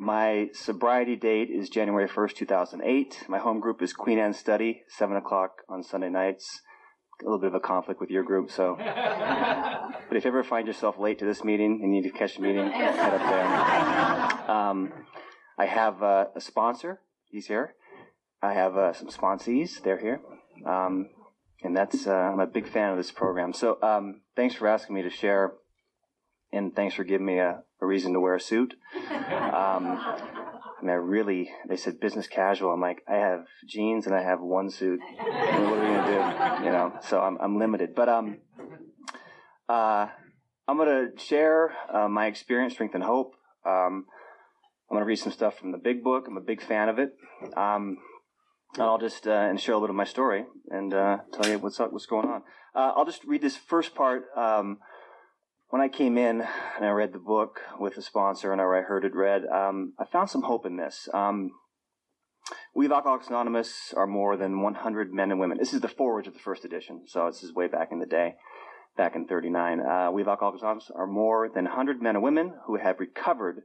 My sobriety date is January 1st, 2008. My home group is Queen Anne Study, 7 o'clock on Sunday nights. A little bit of a conflict with your group, so. But if you ever find yourself late to this meeting and you need to catch a meeting, head up there. I have a sponsor. He's here. I have some sponsees. They're here. And that's, I'm a big fan of this program. So thanks for asking me to share, and thanks for giving me a reason to wear a suit. I mean, they said business casual. I'm like, I have jeans and I have one suit. What are we going to do? You know, so I'm limited. But I'm going to share my experience, strength, and hope. I'm going to read some stuff from the big book. I'm a big fan of it. And I'll just and share a little of my story and tell you what's going on. I'll just read this first part. When I came in and I read the book with the sponsor and I heard it read, I found some hope in this. We of Alcoholics Anonymous are more than 100 men and women. This is the foreword of the first edition, so this is way back in the day, back in 1939. We of Alcoholics Anonymous are more than 100 men and women who have recovered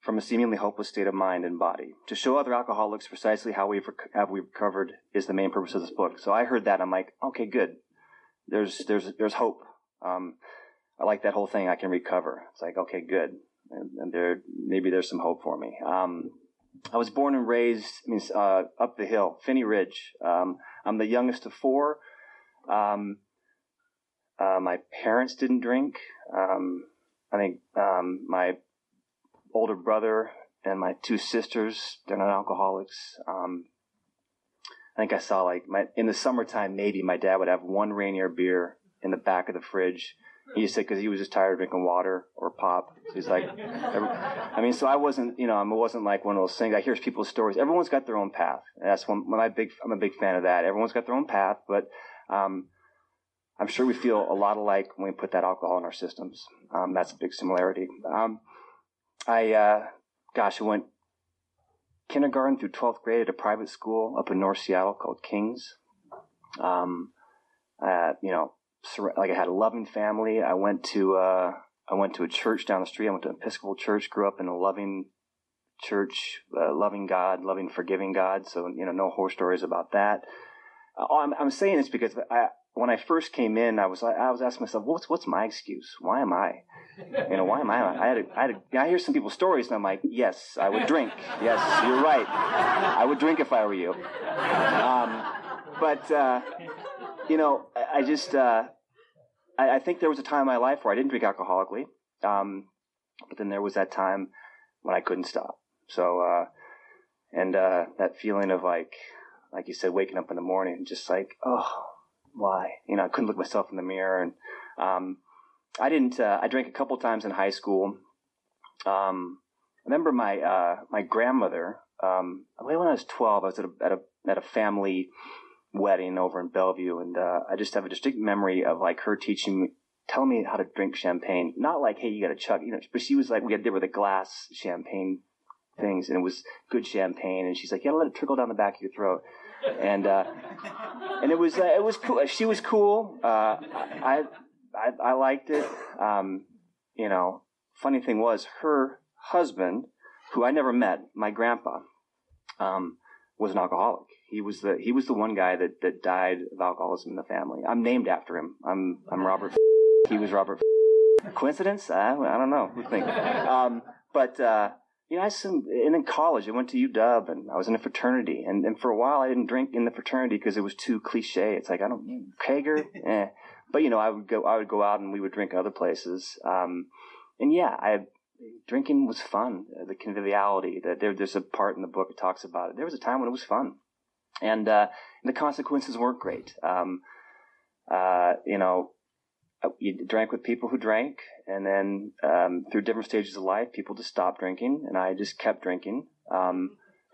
from a seemingly hopeless state of mind and body. To show other alcoholics precisely how we've recovered is the main purpose of this book. So I heard that, and I'm like, okay, good. There's hope. I like that whole thing. I can recover. It's like, okay, good. And maybe there's some hope for me. I was born and raised up the hill, Finney Ridge. I'm the youngest of four. My parents didn't drink. I think my older brother and my two sisters, they're not alcoholics. I think I saw in the summertime, maybe my dad would have one Rainier beer in the back of the fridge. He said because he was just tired of drinking water or pop. So he's like, so I wasn't, I wasn't like one of those things. I hear people's stories. Everyone's got their own path. And that's I'm a big fan of that. Everyone's got their own path, but I'm sure we feel a lot alike when we put that alcohol in our systems. That's a big similarity. I went kindergarten through 12th grade at a private school up in North Seattle called Kings. I had a loving family. I went to a church down the street. I went to an Episcopal church, grew up in a loving church, loving God, loving, forgiving God. So, no horror stories about that. I'm saying this because when I first came in, I was asking myself, what's my excuse? Why am I? Why am I? I hear some people's stories, and I'm like, yes, I would drink. Yes, you're right. I would drink if I were you. I think there was a time in my life where I didn't drink alcoholically, but then there was that time when I couldn't stop. So, that feeling of like you said, waking up in the morning and just like, oh, why? I couldn't look myself in the mirror, and I drank a couple times in high school. I remember my grandmother. When I was 12, I was at a family wedding over in Bellevue, and I just have a distinct memory of her telling me how to drink champagne. Not like, hey, you gotta chug, but she was like, there were the glass champagne things, and it was good champagne, and she's like, you gotta let it trickle down the back of your throat. And and it was cool. She was cool. I liked it. Funny thing was, her husband, who I never met, my grandpa, was an alcoholic. He was the one guy that died of alcoholism in the family. I'm named after him. I'm Robert. He was Robert. Coincidence? I don't know. Who think? I assume. And in college, I went to UW, and I was in a fraternity. And for a while, I didn't drink in the fraternity because it was too cliche. It's like, I don't kegger. But I would go out, and we would drink other places. Drinking was fun. The conviviality. There's a part in the book that talks about it. There was a time when it was fun. And the consequences weren't great. You drank with people who drank, and then through different stages of life, people just stopped drinking, and I just kept drinking.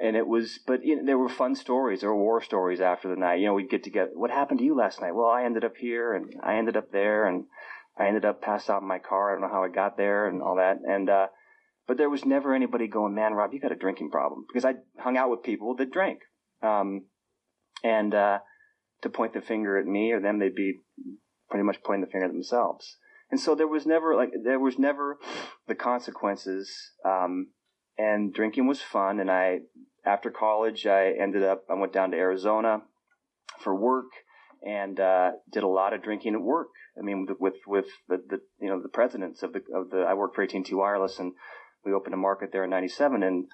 And it was, but you know, there were fun stories. There were war stories after the night. You know, we'd get together. What happened to you last night? Well, I ended up here, and I ended up there, and I ended up passed out in my car. I don't know how I got there and all that. And but there was never anybody going, man, Rob, you got a drinking problem. Because I hung out with people that drank. And to point the finger at me or them, they'd be pretty much pointing the finger at themselves. And so there was never, like, there was never the consequences. And drinking was fun. And I, after college, I went down to Arizona for work and did a lot of drinking at work. I mean, with the you know, the presidents of the I worked for AT&T Wireless, and we opened a market there in '97, and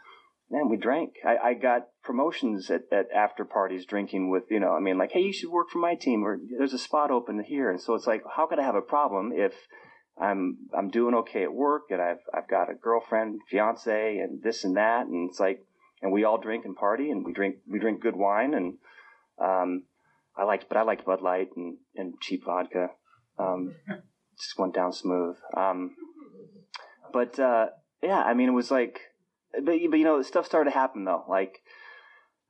man, we drank. I got promotions at after parties drinking with, you know, I mean, like, hey, you should work for my team, or there's a spot open here. And so it's like, how could I have a problem if I'm doing okay at work, and I've got a girlfriend, fiance, and this and that, and it's like, and we all drink and party, and we drink good wine, and I liked Bud Light and cheap vodka. Just went down smooth. Yeah, I mean, it was like, but you know, stuff started to happen though. Like,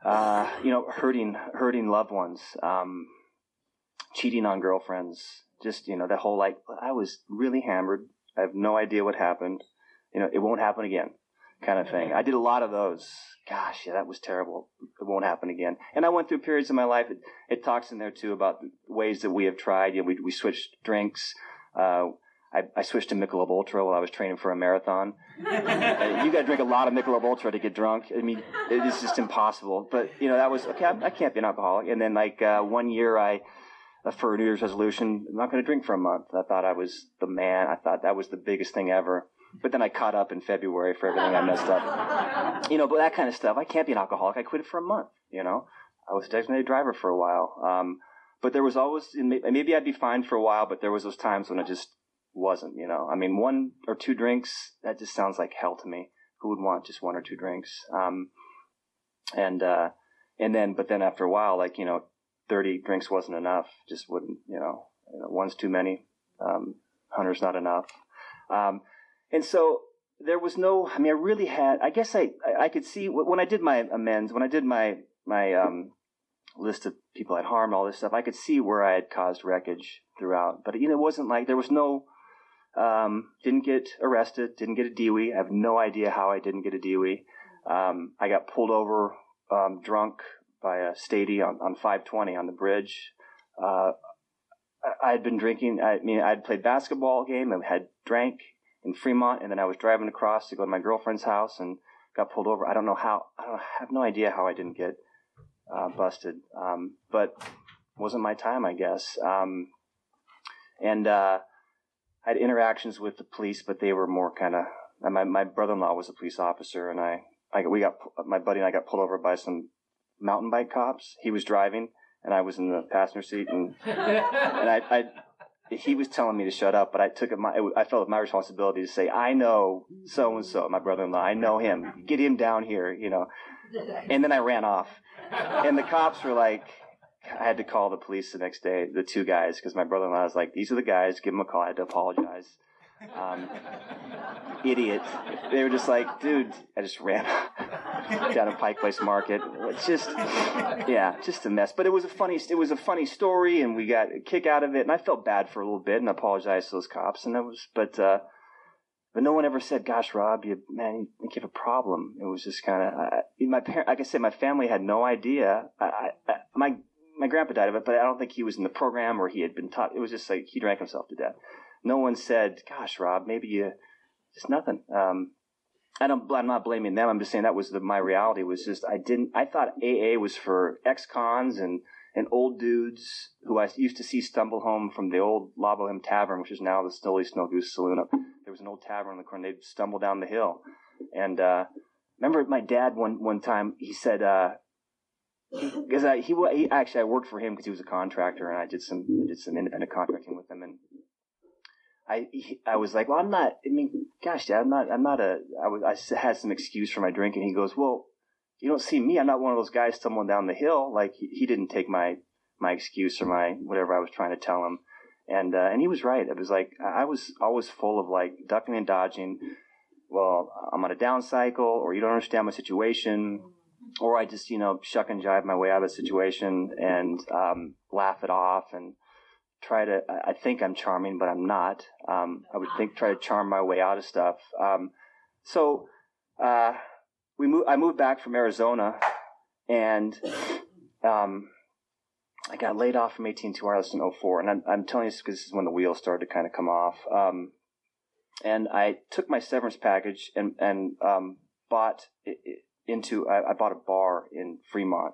you know, hurting loved ones, cheating on girlfriends, just, you know, that whole, like, I was really hammered. I have no idea what happened. You know, it won't happen again kind of thing. I did a lot of those. Gosh, yeah, that was terrible. It won't happen again. And I went through periods in my life. It talks in there too about ways that we have tried. You know, we switched drinks. I switched to Michelob Ultra while I was training for a marathon. You got to drink a lot of Michelob Ultra to get drunk. I mean, it is just impossible. But you know, that was okay. I can't be an alcoholic. And then, like, 1 year, for a New Year's resolution, I'm not going to drink for a month. I thought I was the man. I thought that was the biggest thing ever. But then I caught up in February for everything I messed up. You know, but that kind of stuff. I can't be an alcoholic. I quit it for a month, you know. I was a designated driver for a while. But there was always, maybe I'd be fine for a while, but there was those times when I just wasn't, you know. I mean, 1 or 2 drinks, that just sounds like hell to me. Who would want just 1 or 2 drinks? But then after a while, like, you know, 30 drinks wasn't enough. Just wouldn't, you know, one's too many. 100's not enough. And so there was no, I mean, I really had, I guess I could see when I did my amends, when I did my list of people I'd harmed, all this stuff, I could see where I had caused wreckage throughout. But, you know, it wasn't like, there was no, didn't get arrested, didn't get a DUI. I have no idea how I didn't get a DUI. I got pulled over, drunk by a statey on 520 on the bridge. I had been drinking. I mean, I'd played basketball game and had drank in Fremont, and then I was driving across to go to my girlfriend's house and got pulled over. I don't know how. I have no idea how I didn't get busted, but wasn't my time, I guess. I had interactions with the police, but they were more kind of. My brother-in-law was a police officer, and my buddy and I got pulled over by some mountain bike cops. He was driving, and I was in the passenger seat, and and I he was telling me to shut up, but I took it. I felt it my responsibility to say, I know so and so, my brother-in-law. I know him. Get him down here, you know. And then I ran off, and the cops were like, I had to call the police the next day. The 2 guys, because my brother-in-law was like, these are the guys. Give them a call. I had to apologize. Idiot. They were just like, dude. I just ran down to Pike Place Market. It's just, yeah, just a mess. But it was a funny story, and we got a kick out of it. And I felt bad for a little bit, and apologized to those cops. And that was, but no one ever said, "Gosh, Rob, you have a problem." It was just kind of like I said, my family had no idea. My grandpa died of it, but I don't think he was in the program or he had been taught. It was just like he drank himself to death. No one said, "Gosh, Rob, maybe you just nothing." I'm not blaming them. I'm just saying that was my reality. Was just I thought AA was for ex-cons and old dudes who I used to see stumble home from the old Lobohem Tavern, which is now the Stilly Snow Goose Saloon. There was an old tavern on the corner. They'd stumble down the hill. And remember, my dad one time he said, because I worked for him because he was a contractor, and I did some independent contracting with him and. I was like, well, I'm not. I mean, gosh, Dad, I'm not a. I had some excuse for my drinking. He goes, well, you don't see me. I'm not one of those guys stumbling down the hill. Like he didn't take my excuse or my whatever I was trying to tell him, and he was right. It was like I was always full of like ducking and dodging. Well, I'm on a down cycle, or you don't understand my situation. or I just, shuck and jive my way out of the situation and laugh it off and try to, I think I'm charming, but I'm not. I would try to charm my way out of stuff. I moved back from Arizona, and I got laid off from AT&T Wireless in 2004. And I'm telling you this because this is when the wheels started to kind of come off. And I took my severance package and bought it into. I bought a bar in Fremont.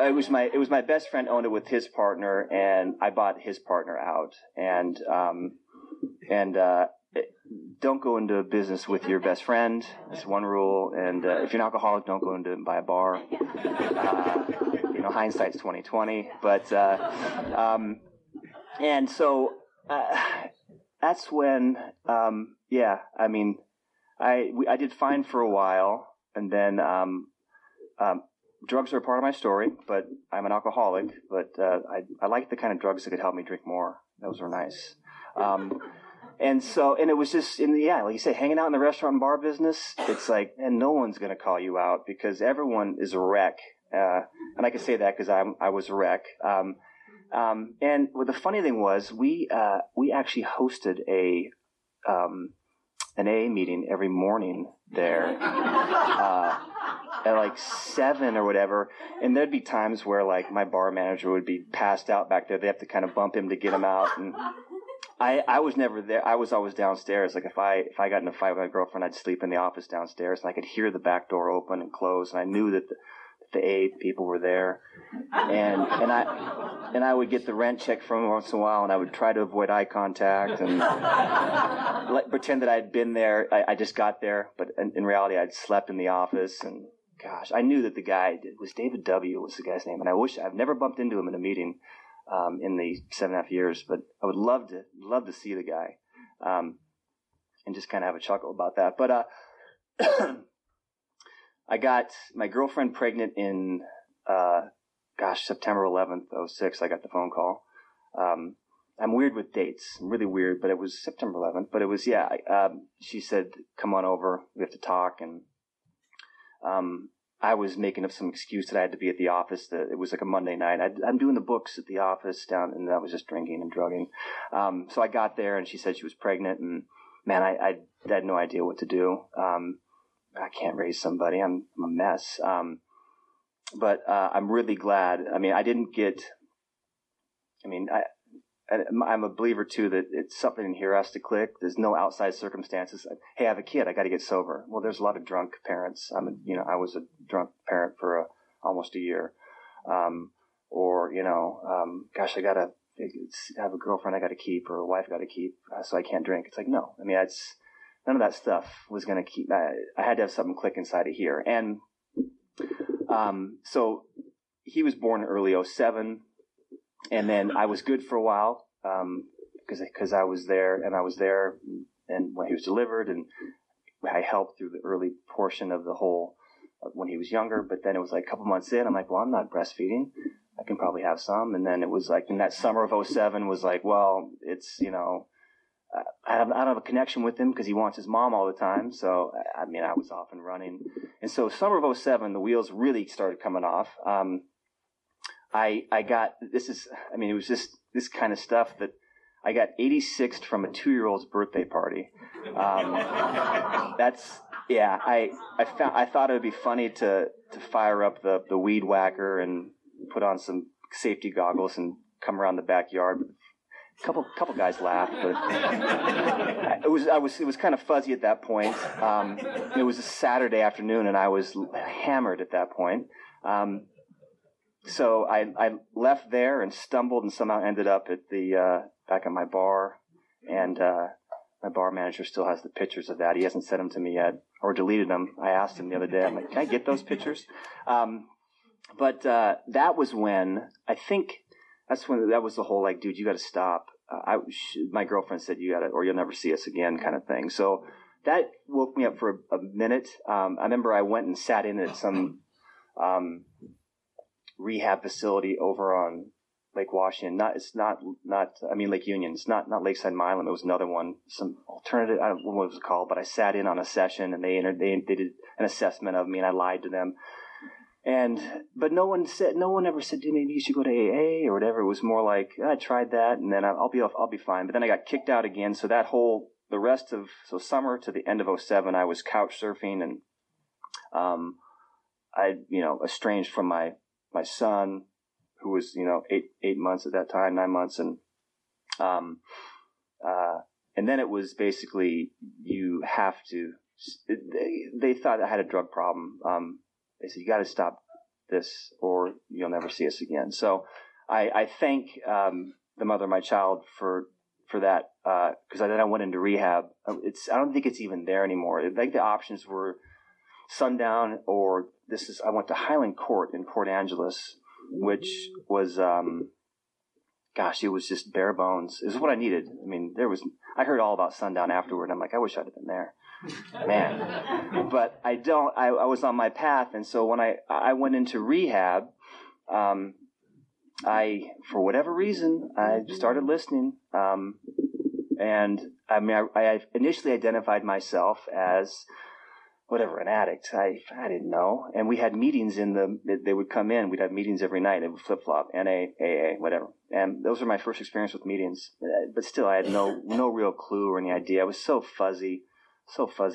It was my best friend owned it with his partner, and I bought his partner out. And don't go into a business with your best friend. That's one rule. And if you're an alcoholic, don't go into it and buy a bar. Hindsight's 20/20. But and so. That's when, I did fine for a while, and then drugs are a part of my story, but I'm an alcoholic, but I liked the kind of drugs that could help me drink more. Those were nice. And it was just, like you say, hanging out in the restaurant and bar business, it's like, and no one's going to call you out because everyone is a wreck. And I can say that because I was a wreck. And the funny thing was, we actually hosted an AA meeting every morning there, at like 7 or whatever. And there'd be times where like my bar manager would be passed out back there. They have to kind of bump him to get him out. And I was never there. I was always downstairs. Like if I got in a fight with my girlfriend, I'd sleep in the office downstairs, and I could hear the back door open and close. And I knew that the aid people were there, and I would get the rent check from them once in a while, and I would try to avoid eye contact and pretend that I had been there. I just got there, but in reality, I'd slept in the office. And gosh, I knew that the guy was David W. was the guy's name, and I wish I've never bumped into him in a meeting in the 7.5 years. But I would love to see the guy and just kind of have a chuckle about that. But I got my girlfriend pregnant in, September 11th, 2006. I got the phone call. I'm weird with dates. I'm really weird, but it was September 11th. But it was, she said, come on over. We have to talk. And I was making up some excuse that I had to be at the office. That it was like a Monday night. I'm doing the books at the office down, and I was just drinking and drugging. So I got there, and she said she was pregnant. And, man, I had no idea what to do. I can't raise somebody. I'm a mess. But I'm really glad. I mean, I'm a believer too that it's something in here has to click. There's no outside circumstances. Hey, I have a kid. I got to get sober. Well, there's a lot of drunk parents. I was a drunk parent for almost a year. I have a girlfriend I got to keep, or a wife I got to keep, so I can't drink. It's like, no. I mean, it's. None of that stuff was going to keep. I had to have something click inside of here. And so he was born early 2007, and then I was good for a while because I was there, and and when he was delivered, and I helped through the early portion of the whole when he was younger. But then it was like a couple months in, I'm like, well, I'm not breastfeeding. I can probably have some. And then it was like in that summer of 2007 was like, well, it's, I don't have a connection with him because he wants his mom all the time. So, I was off and running. And so summer of 2007, the wheels really started coming off. It was just this kind of stuff that I got 86'd from a 2-year-old's birthday party. I thought it would be funny to fire up the weed whacker and put on some safety goggles and come around the backyard. Couple guys laughed, but it was kind of fuzzy at that point. It was a Saturday afternoon, and I was hammered at that point. So I left there and stumbled, and somehow ended up at the back at my bar. And my bar manager still has the pictures of that. He hasn't sent them to me yet, or deleted them. I asked him the other day. I'm like, can I get those pictures? But that was when I think. That's when that was the whole like, dude, you got to stop. My girlfriend said you got to, or you'll never see us again, kind of thing. So that woke me up for a minute. I remember I went and sat in at some rehab facility over on Lake Washington. Lake Union. It's not Lakeside Milam. It was another one, some alternative, I don't know what it was called, but I sat in on a session and they did an assessment of me and I lied to them. But no one ever said, dude, maybe you should go to AA or whatever. It was more like, I tried that and then I'll be fine. But then I got kicked out again. So that whole, the rest of, so summer to the end of 2007, I was couch surfing and, I estranged from my son, who was, 8 months at that time, 9 months. And, then it was basically, you have to, they thought I had a drug problem. They said, you got to stop this or you'll never see us again. So I thank, the mother of my child for that, because then I went into rehab. I don't think it's even there anymore. I think the options were Sundown or I went to Highland Court in Port Angeles, which was, it was just bare bones. It was what I needed. I mean, I heard all about Sundown afterward. I'm like, I wish I'd have been there, man. But I was on my path. And so when I went into rehab, for whatever reason, I started listening. I initially identified myself as an addict. I didn't know. And we had meetings they would come in, we'd have meetings every night. It would flip-flop, NA, AA, whatever. And those were my first experience with meetings. But still, I had no real clue or any idea. I was so fuzzy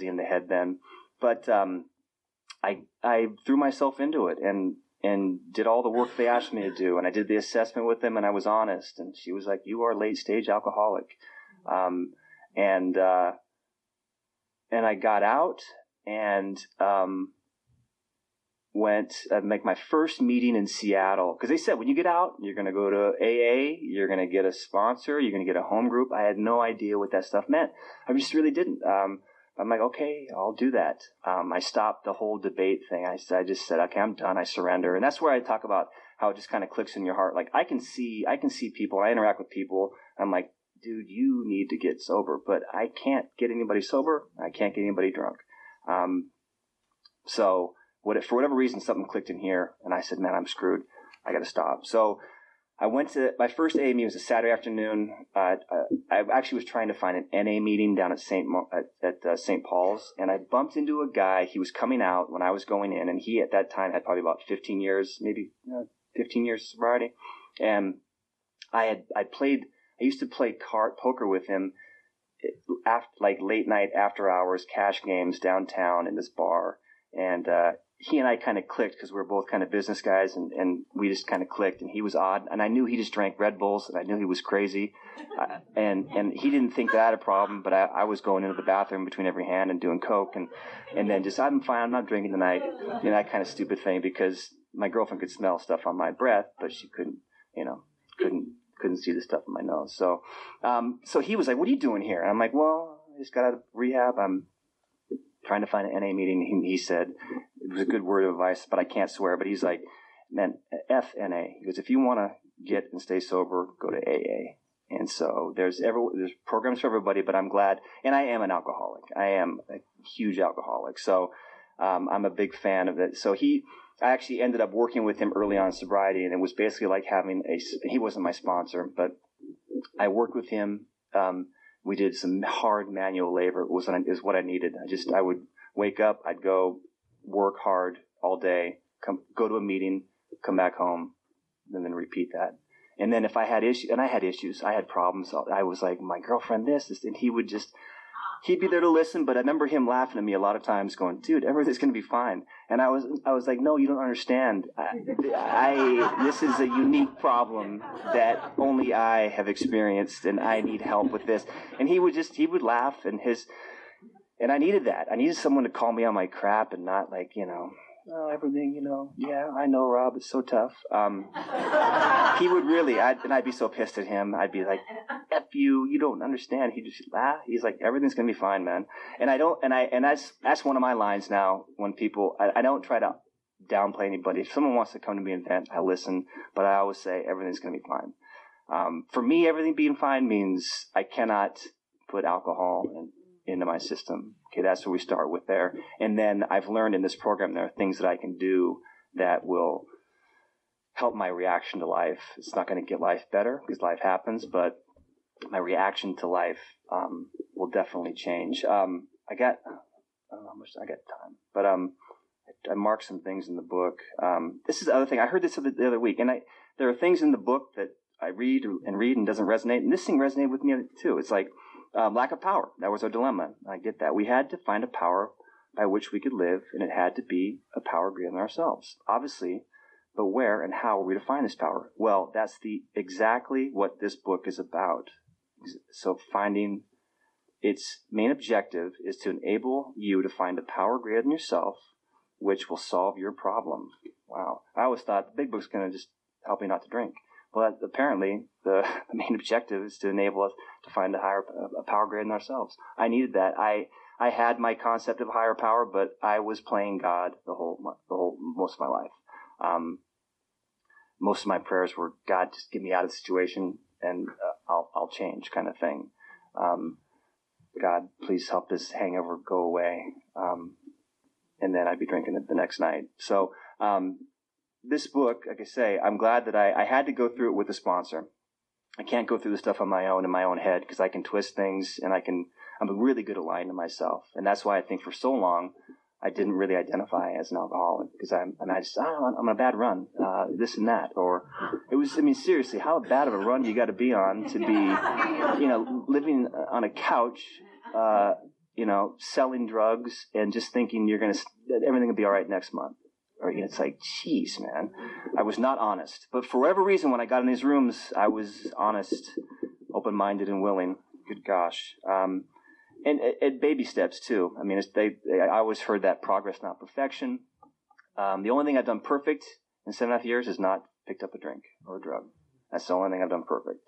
in the head then. But I threw myself into it and did all the work they asked me to do. And I did the assessment with them, and I was honest. And she was like, you are a late-stage alcoholic. And I got out. And went like my first meeting in Seattle, because they said when you get out you're going to go to AA, you're going to get a sponsor, you're going to get a home group. I had no idea what that stuff meant. I just really didn't. I'm like, okay, I'll do that. I stopped the whole debate thing. I just said, okay, I'm done. I surrender. And that's where I talk about how it just kind of clicks in your heart. Like I can see people. I interact with people. I'm like, dude, you need to get sober, but I can't get anybody sober. I can't get anybody drunk. So for whatever reason, something clicked in here and I said, man, I'm screwed. I got to stop. So I went to my first AA meeting. It was a Saturday afternoon. I actually was trying to find an NA meeting down at Saint Paul's, and I bumped into a guy. He was coming out when I was going in, and he at that time had probably about 15 years of sobriety. And I used to play poker with him. Late night after hours cash games downtown in this bar, and he and I kind of clicked because we were both kind of business guys, and we just kind of clicked. And he was odd, and I knew he just drank Red Bulls, and I knew he was crazy, and he didn't think that a problem. But I was going into the bathroom between every hand and doing coke, and then just, I'm fine, I'm not drinking tonight, and that kind of stupid thing, because my girlfriend could smell stuff on my breath, but she couldn't see the stuff in my nose. So, so he was like, what are you doing here? And I'm like, well, I just got out of rehab. I'm trying to find an NA meeting. And he said, it was a good word of advice, but I can't swear. But he's like, man, F NA. He goes, if you want to get and stay sober, go to AA. And so there's programs for everybody, but I'm glad. And I am an alcoholic. I am a huge alcoholic. So, I'm a big fan of it. So I actually ended up working with him early on in sobriety, and it was basically like he wasn't my sponsor, but I worked with him. We did some hard manual labor. It was what I needed. I would wake up, I'd go work hard all day, go to a meeting, come back home, and then repeat that. And then if I had issues, I had problems, I was like, my girlfriend, this, and he would just... He'd be there to listen, but I remember him laughing at me a lot of times going, dude, everything's going to be fine. And I was like, no, you don't understand. This is a unique problem that only I have experienced, and I need help with this. And he would laugh, and I needed that. I needed someone to call me on my crap and not like, everything, yeah, I know, Rob, it's so tough. He would really, I'd be so pissed at him. I'd be like, F you, you don't understand. He'd just laugh. He's like, everything's going to be fine, man. And that's one of my lines now when people, I don't try to downplay anybody. If someone wants to come to me and vent, I listen, but I always say everything's going to be fine. For me, everything being fine means I cannot put alcohol into my system. Okay, that's where we start with there. And then I've learned in this program there are things that I can do that will help my reaction to life. It's not going to get life better because life happens, but my reaction to life will definitely change. I don't know how much I got time, but I marked some things in the book. This is the other thing. I heard this the other week, and there are things in the book that I read and doesn't resonate, and this thing resonated with me too. It's like lack of power. That was our dilemma. I get that. We had to find a power by which we could live, and it had to be a power greater than ourselves, obviously. But where and how will we define this power? Well, that's exactly what this book is about. So finding its main objective is to enable you to find a power greater than yourself, which will solve your problem. Wow. I always thought the big book's going to just help me not to drink. Well, apparently the main objective is to enable us to find a power greater than ourselves. I needed that. I had my concept of higher power, but I was playing God most of my life. Most of my prayers were, God, just get me out of the situation and I'll change, kind of thing. God, please help this hangover go away. And then I'd be drinking it the next night. So, this book, like I say, I'm glad that I had to go through it with a sponsor. I can't go through the stuff on my own in my own head because I can twist things and I'm really good at lying to myself. And that's why I think for so long, I didn't really identify as an alcoholic because I'm on a bad run, this and that, or it was, seriously, how bad of a run you got to be on to be, living on a couch, selling drugs and just thinking everything will be all right next month. Or, it's like, geez, man, I was not honest, but for whatever reason, when I got in these rooms, I was honest, open-minded and willing. Good gosh. And baby steps too. I always heard that progress, not perfection. The only thing I've done perfect in 7.5 years is not picked up a drink or a drug. That's the only thing I've done perfect.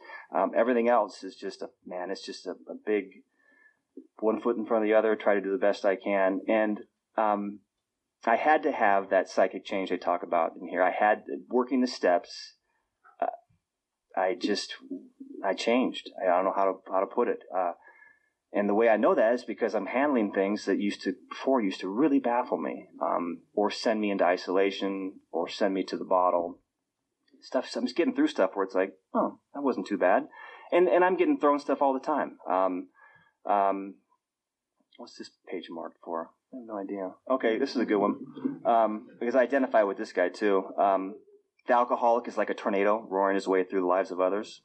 Everything else is just a big one foot in front of the other. Try to do the best I can. And I had to have that psychic change I talk about in here. I had working the steps. I changed. I don't know how to put it. And the way I know that is because I'm handling things that used to really baffle me, or send me into isolation, or send me to the bottle. Stuff. So I'm just getting through stuff where it's like, oh, that wasn't too bad, and I'm getting thrown stuff all the time. What's this page marked for? I have no idea. Okay, this is a good one because I identify with this guy too. The alcoholic is like a tornado roaring his way through the lives of others.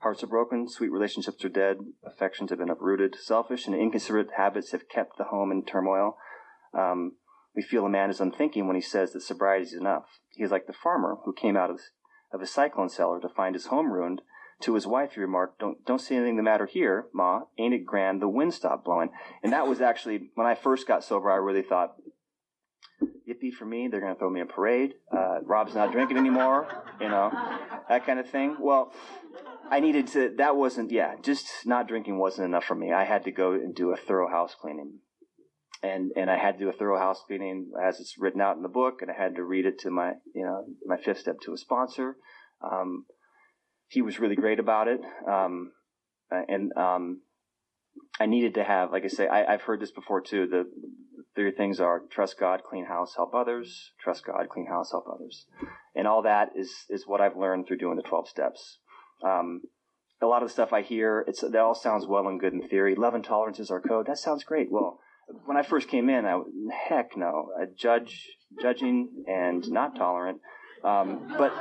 Hearts are broken, sweet relationships are dead, affections have been uprooted, selfish and inconsiderate habits have kept the home in turmoil. We feel a man is unthinking when he says that sobriety is enough. He is like the farmer who came out of a cyclone cellar to find his home ruined. To his wife, he remarked, don't see anything the matter here, Ma. Ain't it grand? The wind stopped blowing. And that was actually, when I first got sober, I really thought, yippee for me, they're going to throw me a parade. Rob's not drinking anymore, that kind of thing. Well, I needed to, just not drinking wasn't enough for me. I had to go and do a thorough house cleaning. And I had to do a thorough house cleaning as it's written out in the book, and I had to read it to my, my fifth step to a sponsor. He was really great about it. I needed to have, like I say, I've heard this before too, the three things are trust God, clean house, help others, trust God, clean house, help others. And all that is what I've learned through doing the 12 steps. A lot of the stuff I hear, that all sounds well and good in theory. Love and tolerance is our code. That sounds great. Well, when I first came in, heck no. Judging and not tolerant. But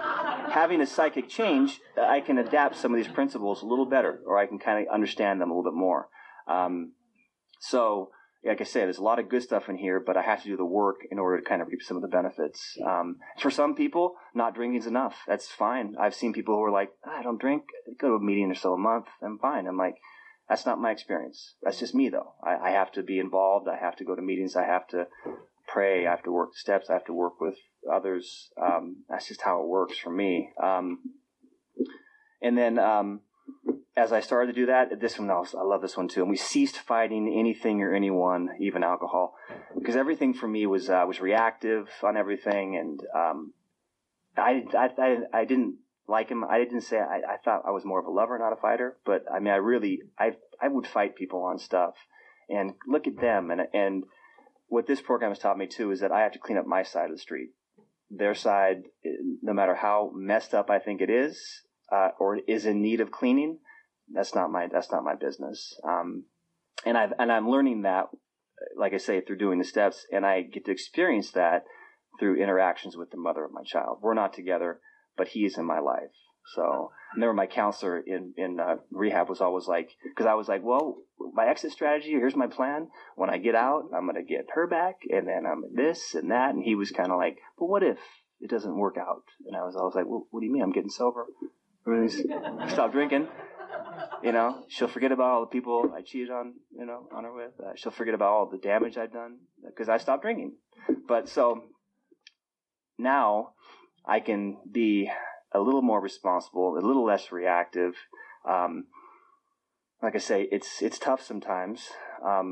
having a psychic change, I can adapt some of these principles a little better, or I can kind of understand them a little bit more. So, like I said, there's a lot of good stuff in here, but I have to do the work in order to kind of reap some of the benefits. For some people, not drinking is enough. That's fine. I've seen people who are like, I don't drink. I go to a meeting or so a month. I'm fine. I'm like, that's not my experience. That's just me, though. I have to be involved. I have to go to meetings. I have to pray. I have to work the steps. I have to work with others. That's just how it works for me. As I started to do that, this one, I love this one too. And we ceased fighting anything or anyone, even alcohol, because everything for me was reactive on everything, and I didn't like him. I didn't say I thought I was more of a lover, not a fighter. But I mean, I would fight people on stuff, and look at them. And what this program has taught me too is that I have to clean up my side of the street. their side, no matter how messed up I think it is, or is in need of cleaning, that's not my business. And I'm learning that, like I say, through doing the steps, and I get to experience that through interactions with the mother of my child. We're not together, but he is in my life. So I remember my counselor in rehab was always like, because I was like, well, my exit strategy, here's my plan. When I get out, I'm going to get her back, and then I'm this and that. And he was kind of like, but what if it doesn't work out? And I was always like, well, what do you mean? I'm getting sober. Stop drinking. You know, she'll forget about all the people I cheated on, you know, on her with. She'll forget about all the damage I've done because I stopped drinking. But so now I can be a little more responsible, a little less reactive. Like I say, it's tough sometimes. I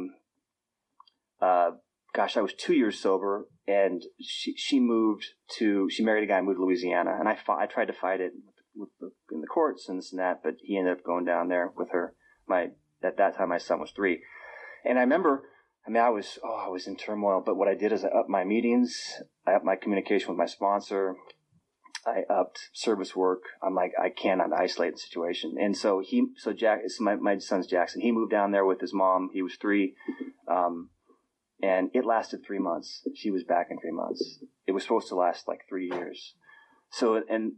was 2 years sober, and she married a guy and moved to Louisiana, and I tried to fight it in the courts and this and that, but he ended up going down there with her. At that time, my son was 3, and I remember. I mean, I was in turmoil. But what I did is I upped my meetings, I upped my communication with my sponsor. I upped service work. I'm like, I cannot isolate the situation. And so Jack, it's my son's Jackson. He moved down there with his mom. He was 3. And it lasted 3 months. She was back in 3 months. It was supposed to last like 3 years. So, and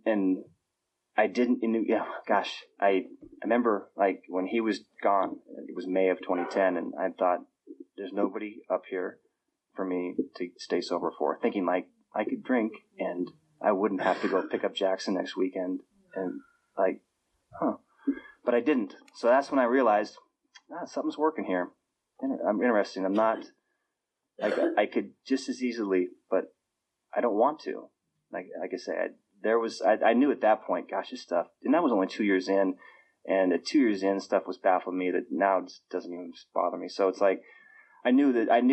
I didn't, I remember like when he was gone, it was May of 2010. And I thought, there's nobody up here for me to stay sober for, thinking like I could drink and I wouldn't have to go pick up Jackson next weekend, and like, huh? But I didn't. So that's when I realized, something's working here. I'm interesting. I'm not. I could just as easily, but I don't want to. Like I say, I knew at that point, this stuff, and that was only 2 years in, and at 2 years in, stuff was baffling me that now it doesn't even bother me. So it's like, I knew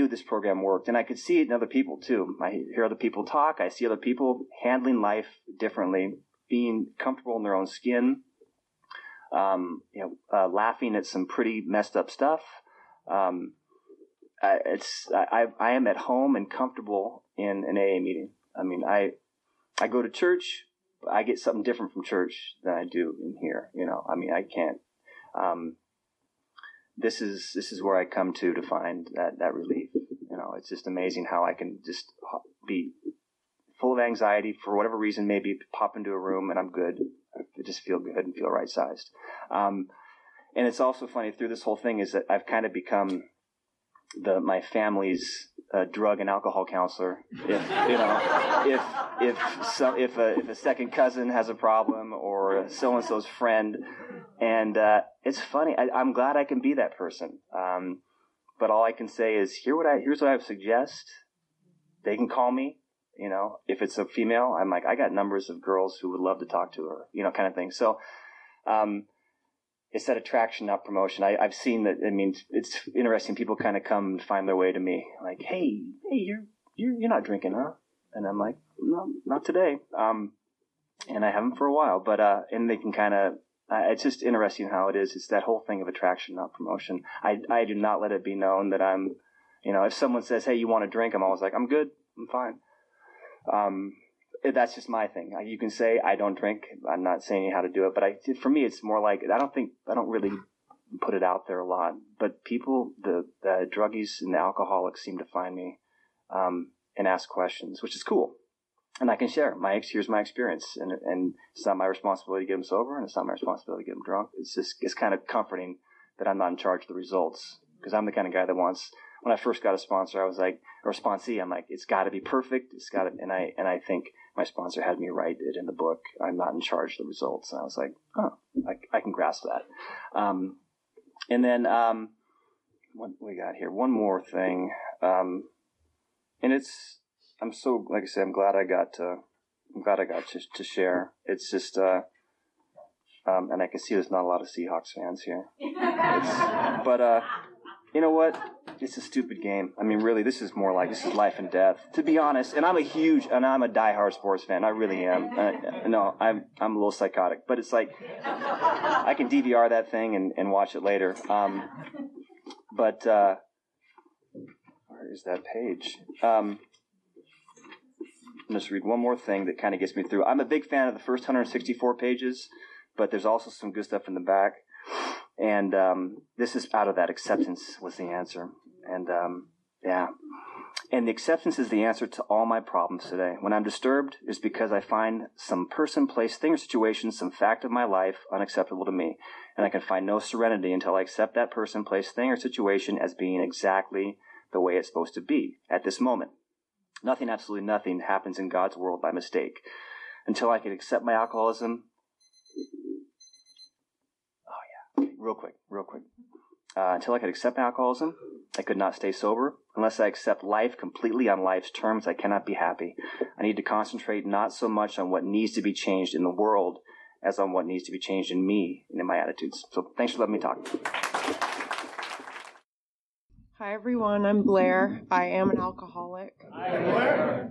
this program worked, and I could see it in other people too. I hear other people talk. I see other people handling life differently, being comfortable in their own skin, laughing at some pretty messed up stuff. I am at home and comfortable in an AA meeting. I mean, I go to church, but I get something different from church than I do in here. You know, I mean, I can't. This is where I come to find that relief. You know, it's just amazing how I can just be full of anxiety for whatever reason, maybe pop into a room and I'm good. I just feel good and feel right sized. And it's also funny through this whole thing is that I've kind of become my family's drug and alcohol counselor. If a second cousin has a problem or so and so's friend, and it's funny. I'm glad I can be that person. But all I can say is here's what I would suggest. They can call me. You know, if it's a female, I'm like, I got numbers of girls who would love to talk to her. You know, kind of thing. So. It's that attraction, not promotion. I've seen that. I mean, it's interesting. People kind of come and find their way to me. Like, hey, you're not drinking, huh? And I'm like, no, not today. And I haven't for a while. But and they can kind of. It's just interesting how it is. It's that whole thing of attraction, not promotion. I do not let it be known that I'm. You know, if someone says, hey, you want to drink? I'm always like, I'm good. I'm fine. That's just my thing. You can say I don't drink. I'm not saying how to do it, but for me, it's more like I don't really put it out there a lot. But people, the druggies and the alcoholics, seem to find me and ask questions, which is cool. And I can share here's my experience, and it's not my responsibility to get them sober, and it's not my responsibility to get them drunk. It's just kind of comforting that I'm not in charge of the results, because I'm the kind of guy that wants. When I first got a sponsor, I was like, or sponsee, I'm like, it's got to be perfect. It's got to, and I think my sponsor had me write it in the book. I'm not in charge of the results. And I was like, oh, I can grasp that. And then what we got here, one more thing, and I'm so, like I said, I'm glad I got to share. It's just, and I can see there's not a lot of Seahawks fans here, but you know what? It's a stupid game. I mean, really, this is life and death, to be honest. And I'm a diehard sports fan. I really am. I'm a little psychotic, but it's like I can DVR that thing and watch it later. But where is that page? just read one more thing that kind of gets me through. I'm a big fan of the first 164 pages, but there's also some good stuff in the back. And this is out of that. Acceptance was the answer. And yeah. And the acceptance is the answer to all my problems today. When I'm disturbed, it's because I find some person, place, thing, or situation, some fact of my life unacceptable to me. And I can find no serenity until I accept that person, place, thing, or situation as being exactly the way it's supposed to be at this moment. Nothing, absolutely nothing, happens in God's world by mistake. Until I can accept my alcoholism. Oh, yeah. Okay, real quick. Until I could accept my alcoholism, I could not stay sober. Unless I accept life completely on life's terms, I cannot be happy. I need to concentrate not so much on what needs to be changed in the world as on what needs to be changed in me and in my attitudes. So thanks for letting me talk. Hi, everyone. I'm Blair. I am an alcoholic. Hi, Blair.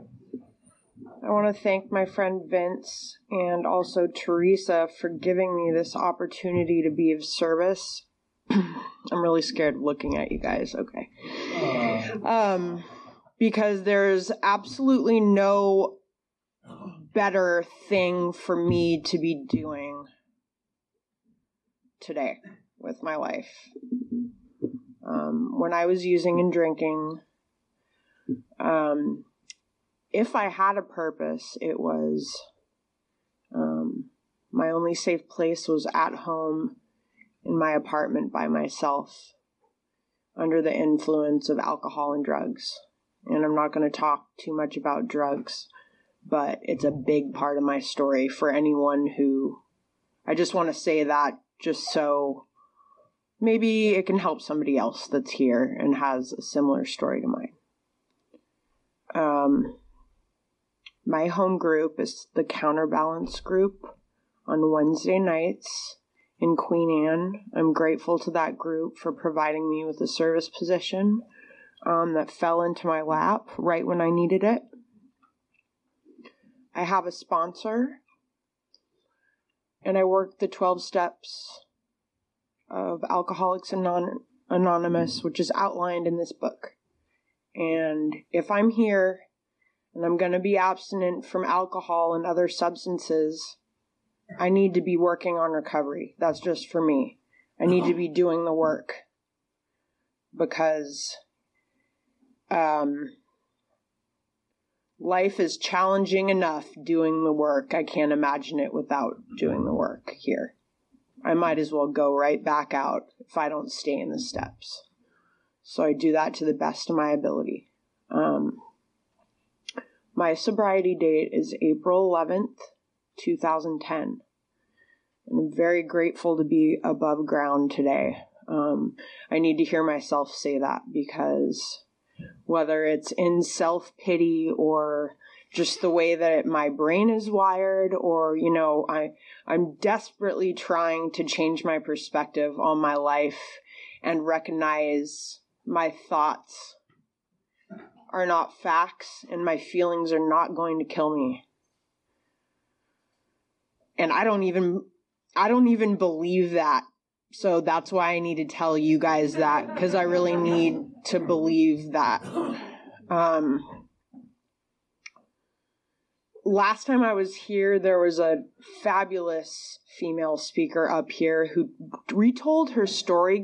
I want to thank my friend Vince and also Teresa for giving me this opportunity to be of service. I'm really scared of looking at you guys. Okay. Because there's absolutely no better thing for me to be doing today with my life. When I was using and drinking, if I had a purpose, it was, my only safe place was at home in my apartment by myself under the influence of alcohol and drugs. And I'm not going to talk too much about drugs, but it's a big part of my story for anyone who, I just want to say that just so maybe it can help somebody else that's here and has a similar story to mine. My home group is the Counterbalance group on Wednesday nights in Queen Anne. I'm grateful to that group for providing me with a service position that fell into my lap right when I needed it. I have a sponsor, and I work the 12 steps of Alcoholics Anonymous, which is outlined in this book. And if I'm here and I'm going to be abstinent from alcohol and other substances, I need to be working on recovery. That's just for me. I need to be doing the work because life is challenging enough doing the work. I can't imagine it without doing the work here. I might as well go right back out if I don't stay in the steps. So I do that to the best of my ability. My sobriety date is April 11th. 2010. I'm very grateful to be above ground today. I need to hear myself say that because whether it's in self-pity or just the way that my brain is wired or, you know, I'm desperately trying to change my perspective on my life and recognize my thoughts are not facts and my feelings are not going to kill me. And I don't even believe that. So that's why I need to tell you guys that, because I really need to believe that. Last time I was here, there was a fabulous female speaker up here who retold her story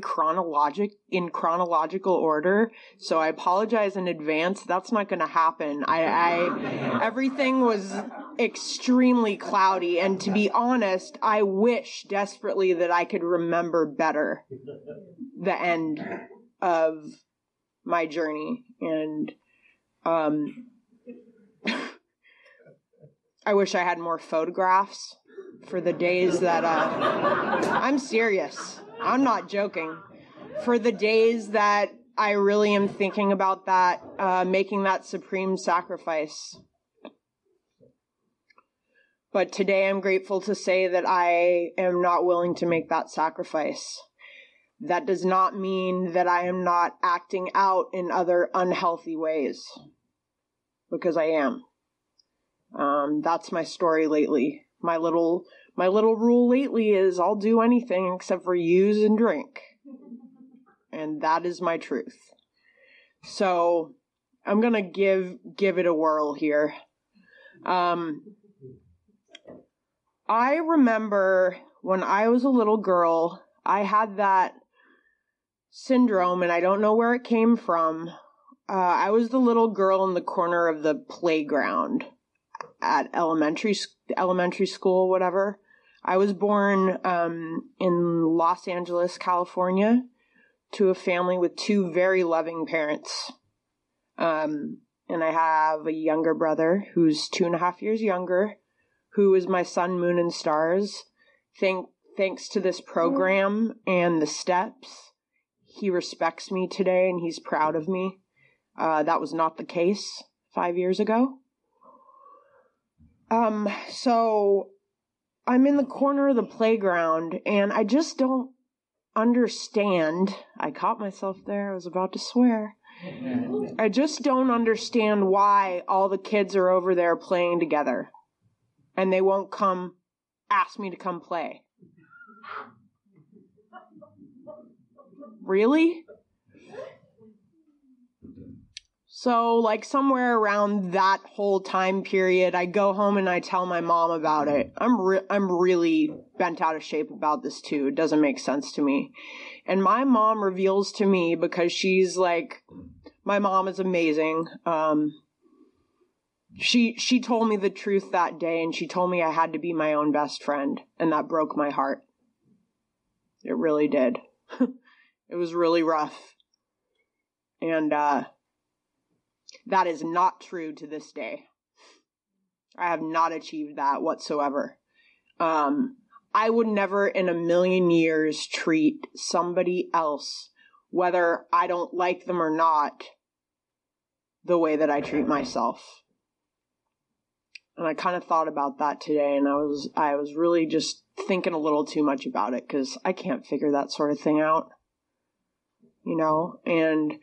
in chronological order. So I apologize in advance. That's not going to happen. I everything was extremely cloudy. And to be honest, I wish desperately that I could remember better the end of my journey. And, I wish I had more photographs for the days that, I'm serious. I'm not joking. For the days that I really am thinking about that, making that supreme sacrifice. But today I'm grateful to say that I am not willing to make that sacrifice. That does not mean that I am not acting out in other unhealthy ways, because I am. That's my story lately. My little rule lately is I'll do anything except for use and drink. And that is my truth. So I'm going to give it a whirl here. I remember when I was a little girl, I had that syndrome, and I don't know where it came from. I was the little girl in the corner of the playground at elementary school, whatever. I was born in Los Angeles, California, to a family with two very loving parents. And I have a younger brother who's 2.5 years younger, who is my sun, moon, and stars. Thanks to this program and the steps, he respects me today and he's proud of me. That was not the case 5 years ago. So I'm in the corner of the playground and I just don't understand. I caught myself there. I was about to swear. I just don't understand why all the kids are over there playing together and they won't come ask me to come play. Really? So, like, somewhere around that whole time period, I go home and I tell my mom about it. I'm really bent out of shape about this, too. It doesn't make sense to me. And my mom reveals to me, because she's, like, my mom is amazing. She told me the truth that day, and she told me I had to be my own best friend, and that broke my heart. It really did. It was really rough. And that is not true to this day. I have not achieved that whatsoever. I would never in a million years treat somebody else, whether I don't like them or not, the way that I treat myself. And I kind of thought about that today, and I was really just thinking a little too much about it, because I can't figure that sort of thing out, you know? And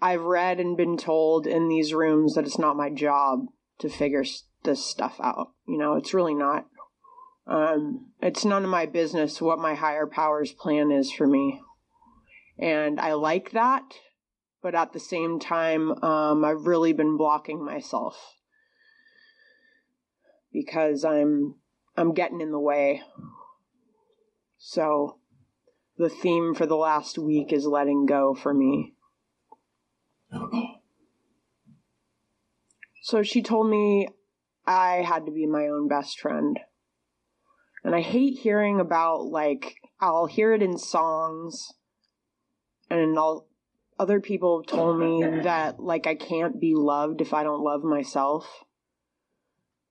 I've read and been told in these rooms that it's not my job to figure this stuff out. You know, it's really not. It's none of my business what my higher power's plan is for me. And I like that, but at the same time, I've really been blocking myself, because I'm getting in the way. So the theme for the last week is letting go for me. So she told me I had to be my own best friend. And I hate hearing about, like, I'll hear it in songs, and other people have told me that, like, I can't be loved if I don't love myself.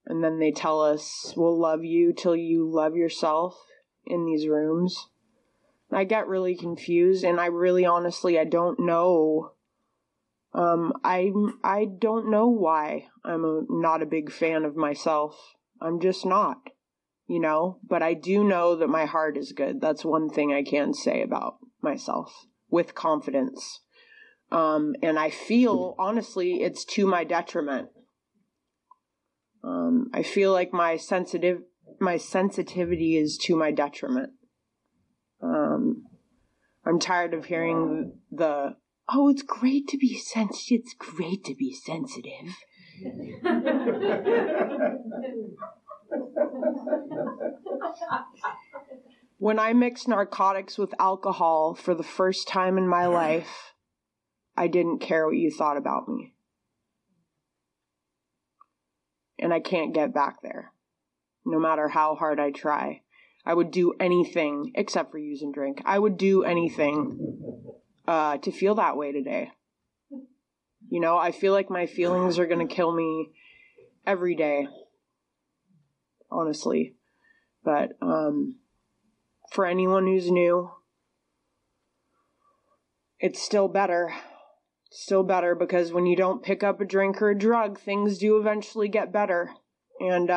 And then they tell us, we'll love you till you love yourself in these rooms. I get really confused, and I really honestly, I don't know. I don't know why I'm not a big fan of myself. I'm just not, you know? But I do know that my heart is good. That's one thing I can say about myself with confidence. And I feel, honestly, it's to my detriment. I feel like my sensitivity is to my detriment. I'm tired of hearing the, oh, it's great to be sensitive. It's great to be sensitive. When I mixed narcotics with alcohol for the first time in my life, I didn't care what you thought about me. And I can't get back there, no matter how hard I try. I would do anything, except for use and drink. I would do anything to feel that way today. You know, I feel like my feelings are going to kill me every day, honestly. But for anyone who's new, it's still better. Still better, because when you don't pick up a drink or a drug, things do eventually get better. And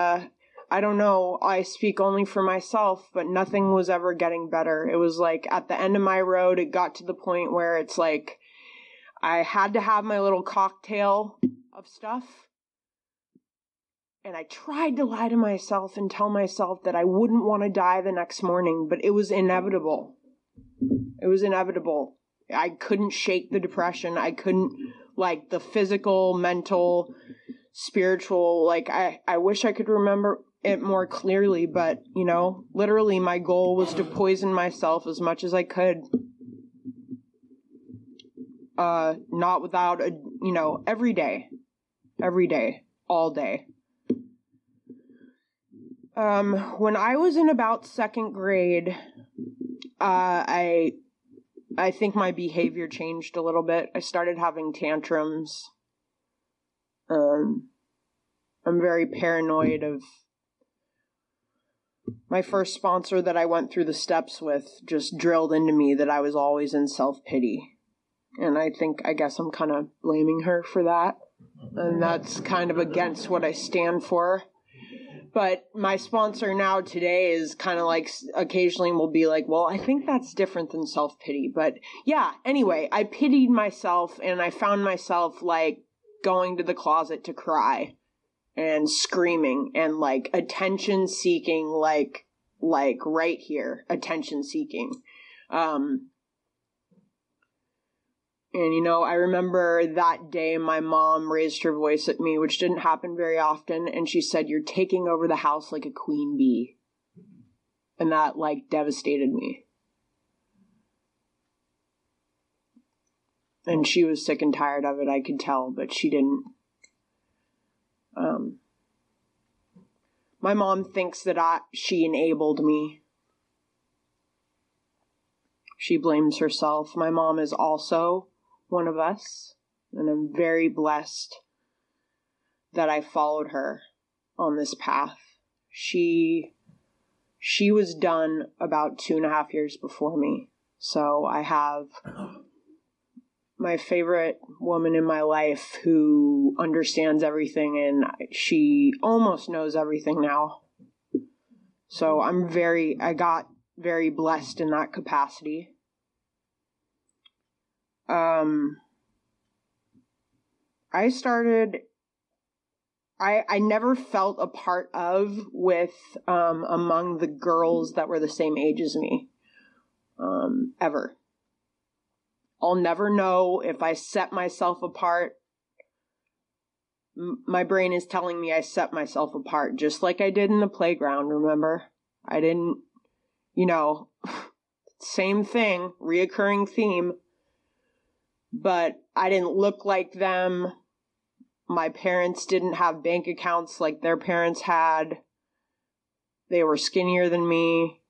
I don't know, I speak only for myself, but nothing was ever getting better. It was like at the end of my road, it got to the point where it's like I had to have my little cocktail of stuff. And I tried to lie to myself and tell myself that I wouldn't want to die the next morning, but it was inevitable. It was inevitable. I couldn't shake the depression. I couldn't, like, the physical, mental spiritual. Like, I wish I could remember it more clearly, but, you know, literally my goal was to poison myself as much as I could. Not without, you know, every day, all day. When I was in about second grade, I think my behavior changed a little bit. I started having tantrums. I'm very paranoid of my first sponsor that I went through the steps with just drilled into me that I was always in self-pity. And I guess I'm kind of blaming her for that. And that's kind of against what I stand for. But my sponsor now today is kind of like, occasionally will be like, well, I think that's different than self-pity. But yeah, anyway, I pitied myself, and I found myself like going to the closet to cry and screaming and like attention seeking, like right here, attention seeking. And, you know, I remember that day my mom raised her voice at me, which didn't happen very often. And she said, "You're taking over the house like a queen bee." And that, like, devastated me. And she was sick and tired of it, I could tell, but she didn't. My mom thinks that she enabled me. She blames herself. My mom is also one of us, and I'm very blessed that I followed her on this path. She was done about 2.5 years before me, so I have my favorite woman in my life who understands everything, and she almost knows everything now. So I got very blessed in that capacity. I never felt a part of among the girls that were the same age as me, ever. I'll never know if I set myself apart. My brain is telling me I set myself apart, just like I did in the playground, remember? I didn't, you know, same thing, reoccurring theme. But I didn't look like them. My parents didn't have bank accounts like their parents had. They were skinnier than me.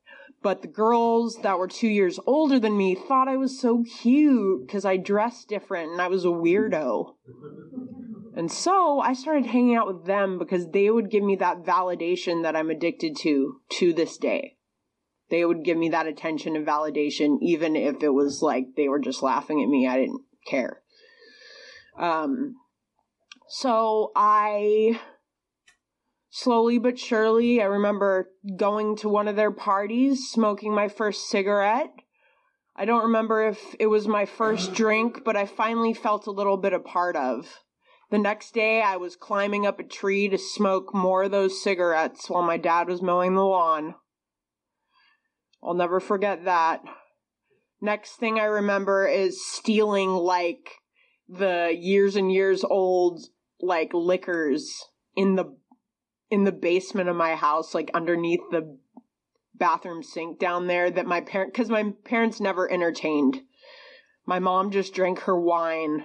But the girls that were 2 years older than me thought I was so cute because I dressed different and I was a weirdo. And so I started hanging out with them because they would give me that validation that I'm addicted to this day. They would give me that attention and validation, even if it was like they were just laughing at me. I didn't care. So I slowly but surely, I remember going to one of their parties, smoking my first cigarette. I don't remember if it was my first drink, but I finally felt a little bit a part of. The next day, I was climbing up a tree to smoke more of those cigarettes while my dad was mowing the lawn. I'll never forget that. Next thing I remember is stealing, like, the years and years old, like, liquors in the basement of my house, like, underneath the bathroom sink down there that because my parents never entertained. My mom just drank her wine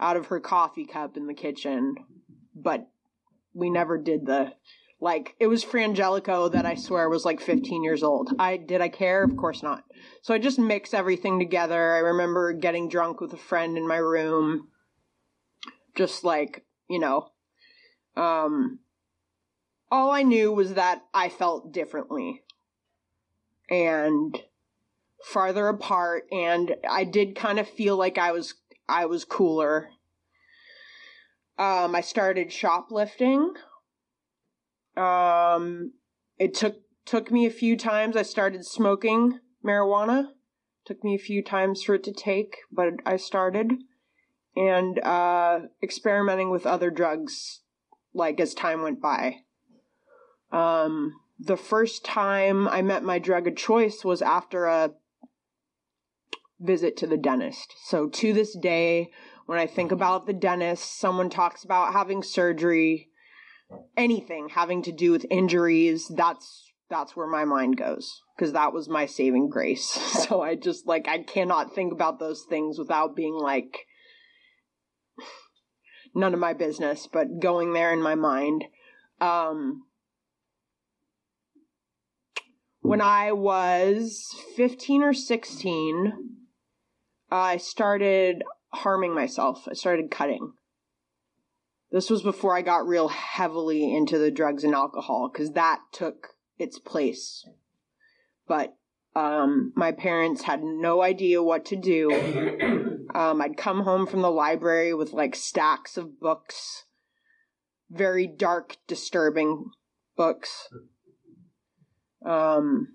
out of her coffee cup in the kitchen, but we never did the... Like, it was Frangelico that I swear was like 15 years old. Did I care? Of course not. So I just mix everything together. I remember getting drunk with a friend in my room. Just like, you know. All I knew was that I felt differently. And farther apart. And I did kind of feel like I was cooler. I started shoplifting. It took me a few times. I started smoking marijuana. Took me a few times for it to take, but I started. And experimenting with other drugs, like, as time went by. The first time I met my drug of choice was after a visit to the dentist. So to this day, When I think about the dentist, someone talks about having surgery, anything having to do with injuries, that's where my mind goes, because that was my saving grace. So I just, like, I cannot think about those things without being like, none of my business, but going there in my mind. When I was 15 or 16, I started harming myself. I started cutting. This was before I got real heavily into the drugs and alcohol, because that took its place. But my parents had no idea what to do. I'd come home from the library with like stacks of books, very dark, disturbing books. And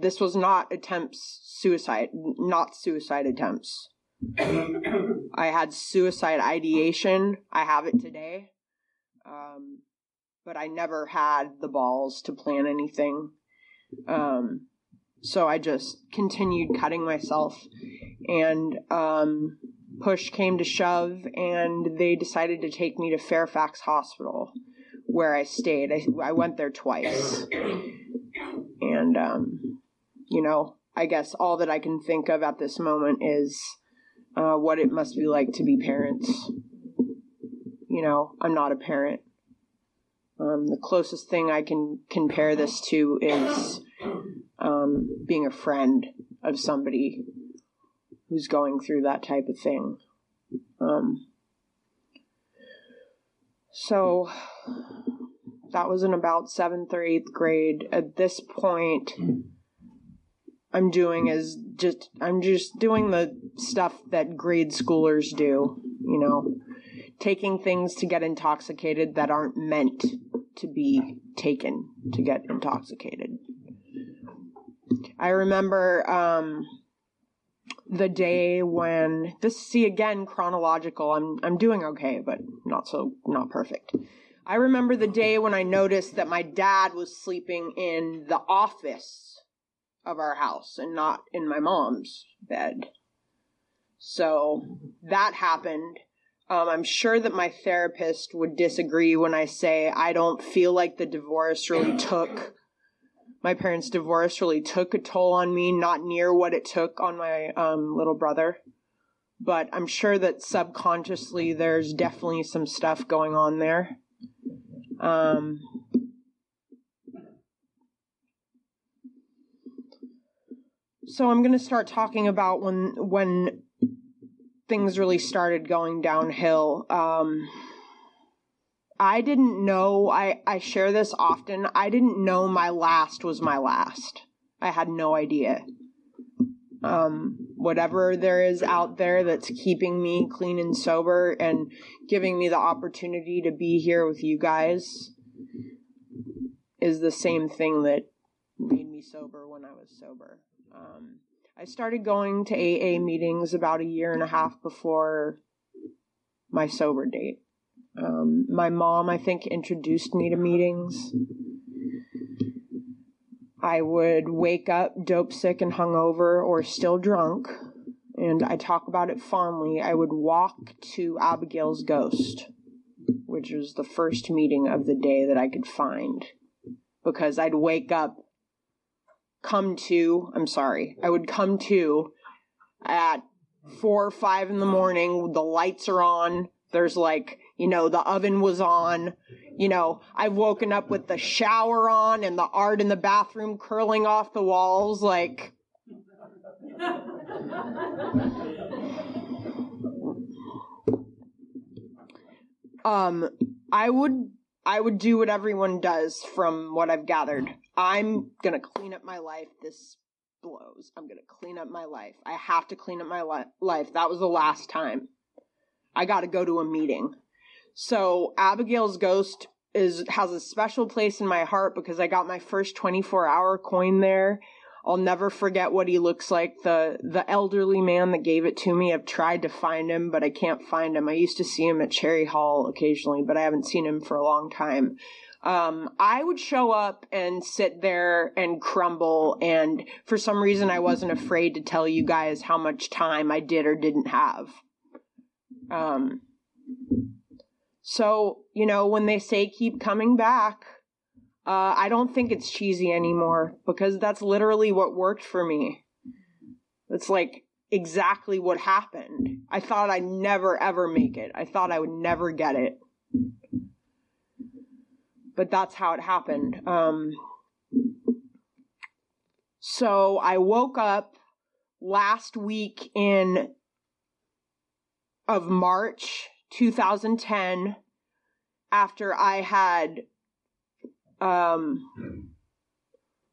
this was not suicide attempts. I had suicide ideation. I have it today. But I never had the balls to plan anything. So I just continued cutting myself, and push came to shove, and they decided to take me to Fairfax Hospital, where I stayed. I went there twice. And, you know, I guess all that I can think of at this moment is what it must be like to be parents. You know, I'm not a parent. The closest thing I can compare this to is being a friend of somebody who's going through that type of thing. So that was in about 7th or 8th grade. At this point, I'm just doing the stuff that grade schoolers do, you know. Taking things to get intoxicated that aren't meant to be taken to get intoxicated. I remember the day when chronological. I'm doing okay, but not perfect. I remember the day when I noticed that my dad was sleeping in the office of our house and not in my mom's bed. So that happened. I'm sure that my therapist would disagree when I say I don't feel like my parents' divorce really took a toll on me, not near what it took on my little brother. But I'm sure that subconsciously there's definitely some stuff going on there. So I'm going to start talking about when things really started going downhill. I didn't know, I share this often, I didn't know my last was my last. I had no idea. Whatever there is out there that's keeping me clean and sober and giving me the opportunity to be here with you guys is the same thing that made me sober when I was sober. I started going to AA meetings about a year and a half before my sober date. My mom, I think, introduced me to meetings. I would wake up dope sick and hungover or still drunk, and I talk about it fondly. I would walk to Abigail's Ghost, which was the first meeting of the day that I could find, because I'd wake up, I would come to at 4 or 5 in the morning. The lights are on. There's like, you know, the oven was on, you know, I've woken up with the shower on and the art in the bathroom curling off the walls. Like, I would do what everyone does from what I've gathered. I'm going to clean up my life. This blows. I'm going to clean up my life. I have to clean up my life. That was the last time. I got to go to a meeting. So Abigail's Ghost has a special place in my heart because I got my first 24-hour coin there. I'll never forget what he looks like. The elderly man that gave it to me, I've tried to find him, but I can't find him. I used to see him at Cherry Hall occasionally, but I haven't seen him for a long time. I would show up and sit there and crumble. And for some reason, I wasn't afraid to tell you guys how much time I did or didn't have. So, you know, when they say keep coming back, I don't think it's cheesy anymore because that's literally what worked for me. It's like exactly what happened. I thought I'd never, ever make it. I thought I would never get it. But that's how it happened. So I woke up last week of March 2010 after I had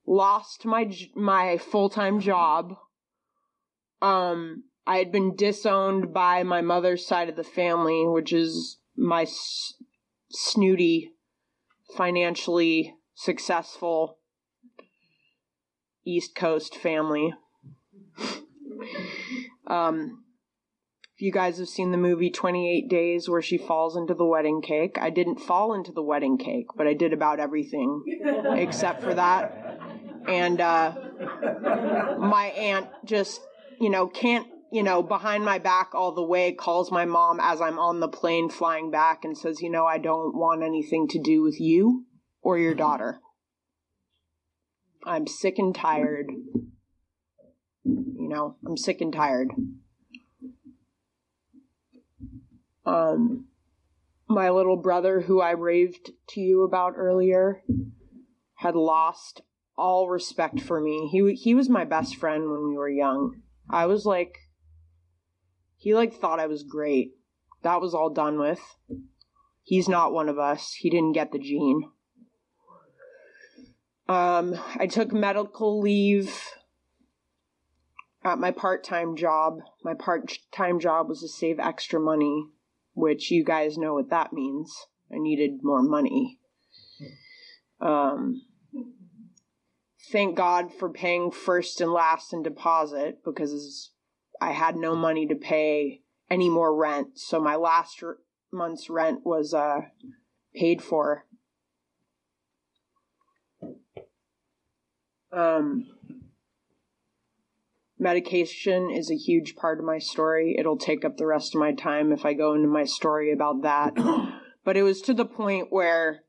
lost my full-time job. I had been disowned by my mother's side of the family, which is my snooty, financially successful East Coast family. If you guys have seen the movie 28 Days where she falls into the wedding cake, I didn't fall into the wedding cake, but I did about everything except for that. And my aunt just, you know, can't, you know, behind my back all the way, calls my mom as I'm on the plane flying back and says, you know, I don't want anything to do with you or your daughter. I'm sick and tired. You know, I'm sick and tired. My little brother, who I raved to you about earlier, had lost all respect for me. He was my best friend when we were young. I was like, he, like, thought I was great. That was all done with. He's not one of us. He didn't get the gene. I took medical leave at my part-time job. My part-time job was to save extra money, which you guys know what that means. I needed more money. Thank God for paying first and last in deposit because I had no money to pay any more rent, so my last month's rent was paid for. Medication is a huge part of my story. It'll take up the rest of my time if I go into my story about that. But it was to the point where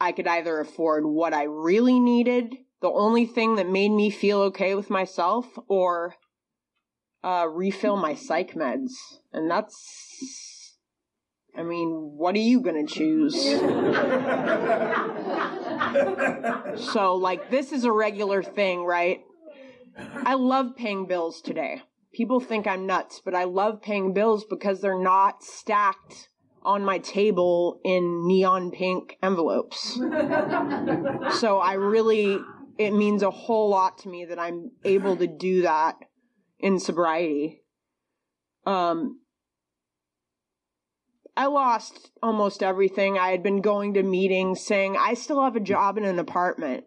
I could either afford what I really needed, the only thing that made me feel okay with myself, or refill my psych meds. And that's, I mean, what are you gonna choose? So, like, this is a regular thing, right? I love paying bills today. People think I'm nuts, but I love paying bills because they're not stacked on my table in neon pink envelopes. So I really, it means a whole lot to me that I'm able to do that in sobriety. I lost almost everything. I had been going to meetings saying, I still have a job in an apartment.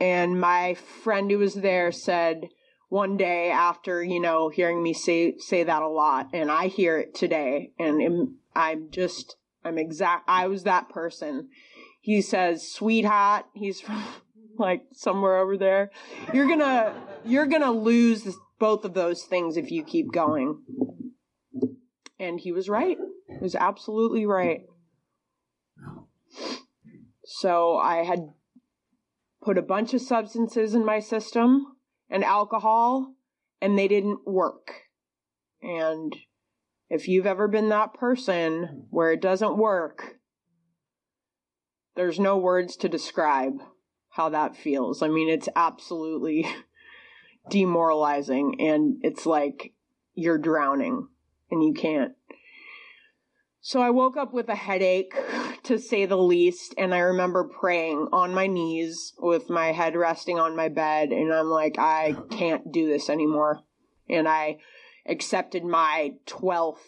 And my friend who was there said one day after, you know, hearing me say that a lot, and I hear it today, and I was that person. He says, sweetheart, he's from like somewhere over there. You're gonna lose both of those things if you keep going. And he was right. He was absolutely right. So I had put a bunch of substances in my system and alcohol, and they didn't work. And if you've ever been that person where it doesn't work, there's no words to describe how that feels. I mean, it's absolutely demoralizing, and it's like you're drowning and you can't. So I woke up with a headache, to say the least, and I remember praying on my knees with my head resting on my bed, and I'm like, I can't do this anymore. And I accepted my 12th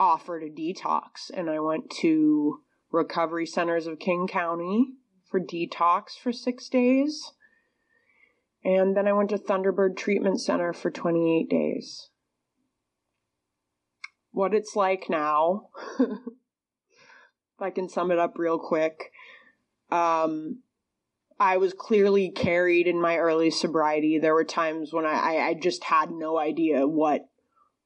offer to detox, and I went to recovery centers of King County for detox for 6 days. And then I went to Thunderbird Treatment Center for 28 days. What it's like now, I can sum it up real quick. I was clearly carried in my early sobriety. There were times when I just had no idea what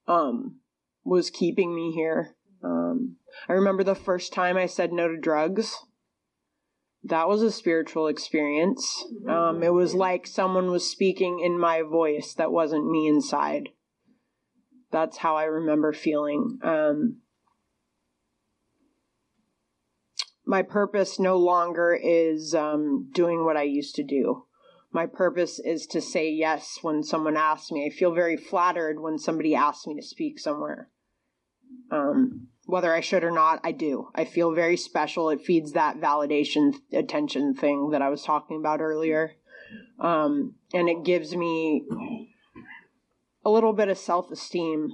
was keeping me here. I remember the first time I said no to drugs. That was a spiritual experience. It was like someone was speaking in my voice that wasn't me inside. That's how I remember feeling. My purpose no longer is doing what I used to do. My purpose is to say yes when someone asks me. I feel very flattered when somebody asks me to speak somewhere. Whether I should or not, I do. I feel very special. It feeds that validation, attention thing that I was talking about earlier. And it gives me a little bit of self-esteem.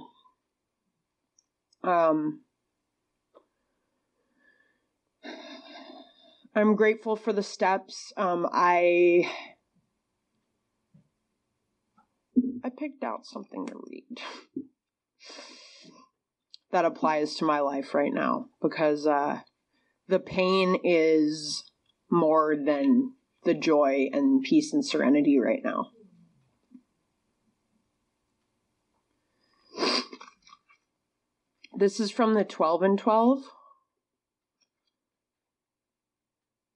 I'm grateful for the steps. I picked out something to read that applies to my life right now, because the pain is more than the joy and peace and serenity right now. This is from the 12 and 12.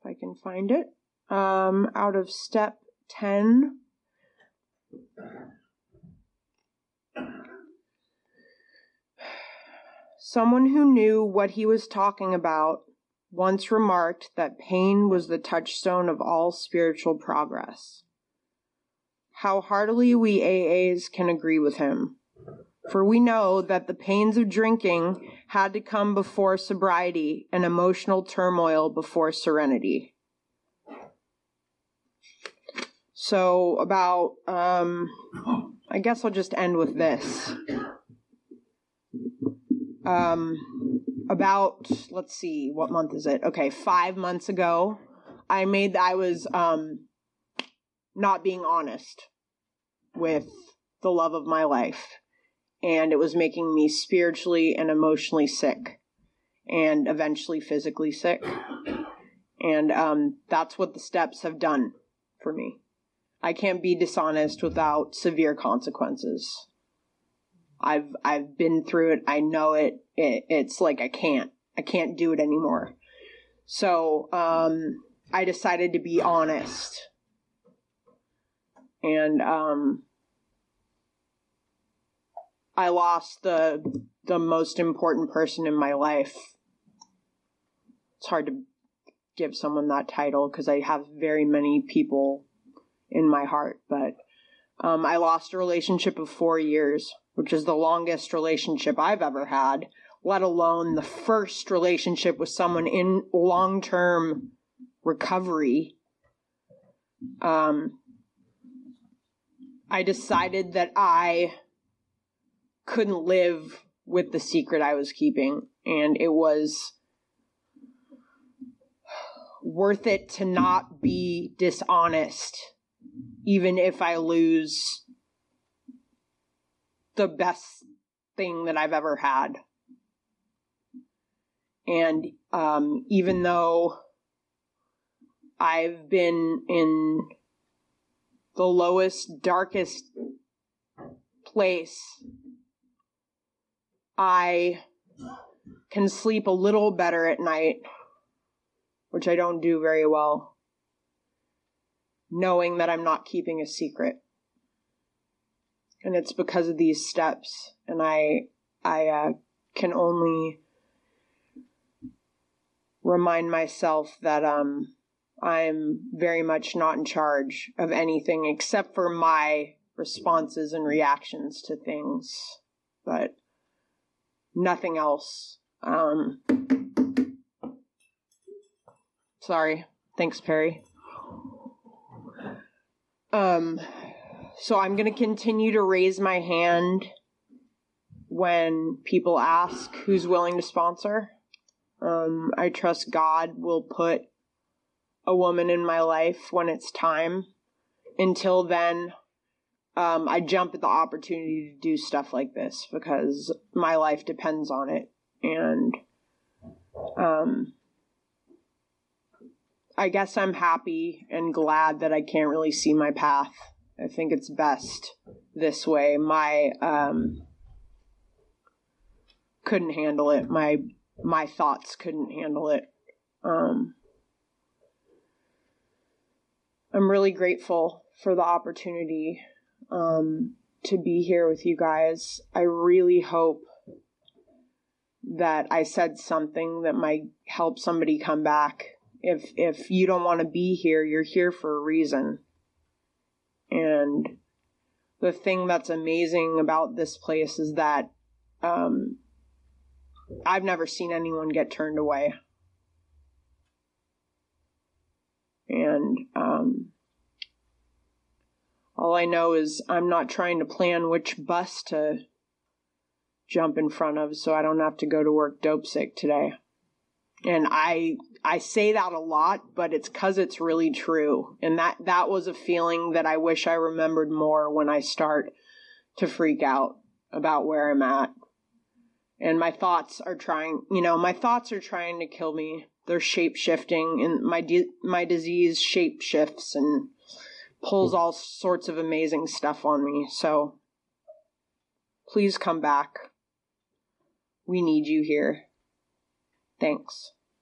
I can find it, out of step 10. Someone who knew what he was talking about once remarked that pain was the touchstone of all spiritual progress. How heartily we AAs can agree with him, for we know that the pains of drinking had to come before sobriety and emotional turmoil before serenity. So about, I guess I'll just end with this. About, let's see, what month is it? Okay, 5 months ago, I was not being honest with the love of my life. And it was making me spiritually and emotionally sick, and eventually physically sick. And that's what the steps have done for me. I can't be dishonest without severe consequences. I've been through it. I know it. It's like I can't do it anymore. So I decided to be honest. And I lost the most important person in my life. It's hard to give someone that title because I have very many people in my heart, but I lost a relationship of 4 years, which is the longest relationship I've ever had, let alone the first relationship with someone in long-term recovery. I decided that I couldn't live with the secret I was keeping, and it was worth it to not be dishonest, even if I lose the best thing that I've ever had. And even though I've been in the lowest, darkest place, I can sleep a little better at night, which I don't do very well, knowing that I'm not keeping a secret. And it's because of these steps. And I can only remind myself that I'm very much not in charge of anything except for my responses and reactions to things. But nothing else. Sorry. Thanks, Perry. So I'm going to continue to raise my hand when people ask who's willing to sponsor. I trust God will put a woman in my life when it's time. Until then, I jump at the opportunity to do stuff like this because my life depends on it. And I guess I'm happy and glad that I can't really see my path. I think it's best this way. My couldn't handle it. My thoughts couldn't handle it. I'm really grateful for the opportunity to be here with you guys. I really hope that I said something that might help somebody come back. If you don't want to be here, you're here for a reason. And the thing that's amazing about this place is that I've never seen anyone get turned away. And all I know is I'm not trying to plan which bus to jump in front of, so I don't have to go to work dope sick today. And I say that a lot, but it's 'cause it's really true. And that was a feeling that I wish I remembered more when I start to freak out about where I'm at. And my thoughts are trying to kill me. They're shape-shifting, and my disease shape-shifts and pulls all sorts of amazing stuff on me. So please come back. We need you here. Thanks.